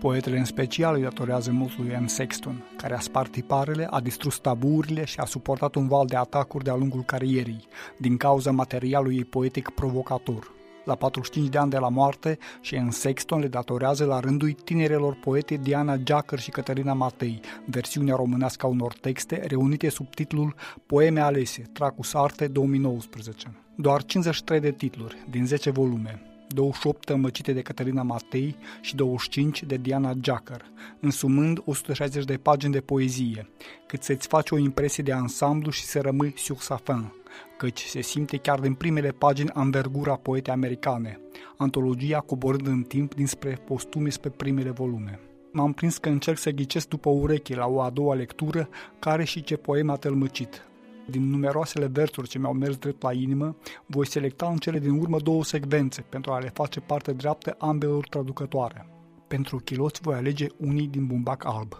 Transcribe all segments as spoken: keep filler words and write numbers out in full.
Poetele în special îi datorează mult lui Anne Sexton, care a spart tiparele, a distrus taburile și a suportat un val de atacuri de-a lungul carierei, din cauza materialului ei poetic provocator. La patruzeci și cinci de ani de la moarte, și Anne Sexton le datorează la rândul tinerelor poete Diana Geacăr și Cătălina Matei, versiunea românească a unor texte reunite sub titlul Poeme alese, Tracus Arte două mii nouăsprezece. Doar cincizeci și trei de titluri, din zece volume, douăzeci și opt tămăcite de Cătălina Matei și douăzeci și cinci de Diana Geacăr, însumând o sută șaizeci de pagini de poezie, cât să-ți faci o impresie de ansamblu și să rămâi sur sa fin, căci se simte chiar din primele pagini anvergura poetei americane, antologia coborând în timp dinspre postume spre primele volume. M-am prins că încerc să ghicesc după ureche la o a doua lectură care și ce poem a tălmăcit. Din numeroasele versuri ce mi-au mers drept la inimă, voi selecta în cele din urmă două secvențe pentru a le face parte dreaptă ambelor traducătoare. Pentru chiloți voi alege Unii din Bumbac Alb,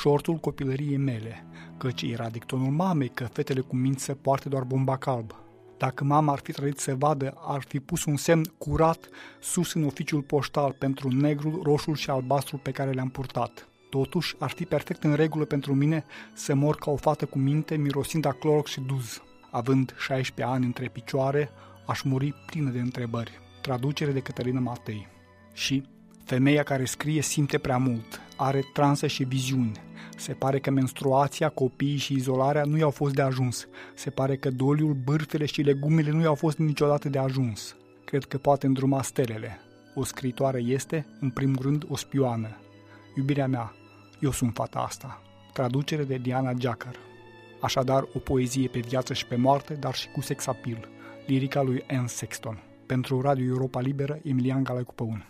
șortul copilăriei mele, căci era dictonul mamei că fetele cu minți se poartă doar bumbac alb. Dacă mama ar fi trăit să vadă, ar fi pus un semn curat sus în oficiul poștal pentru negrul, roșul și albastru pe care le-am purtat. Totuși, ar fi perfect în regulă pentru mine să mor ca o fată cu minte, mirosind a clorox și duz. Având șaisprezece ani între picioare, aș muri plină de întrebări. Traducere de Cătălina Matei. Și femeia care scrie simte prea mult, are transe și viziuni. Se pare că menstruația, copiii și izolarea nu i-au fost de ajuns. Se pare că doliul, bârfele și legumele nu i-au fost niciodată de ajuns. Cred că poate îndruma stelele. O scriitoare este, în primul rând, o spioană. Iubirea mea, eu sunt fata asta. Traducere de Diana Geacăr. Așadar, o poezie pe viață și pe moarte, dar și cu sex appeal. Lirica lui Anne Sexton. Pentru Radio Europa Liberă, Emilian Galaicu-Păun.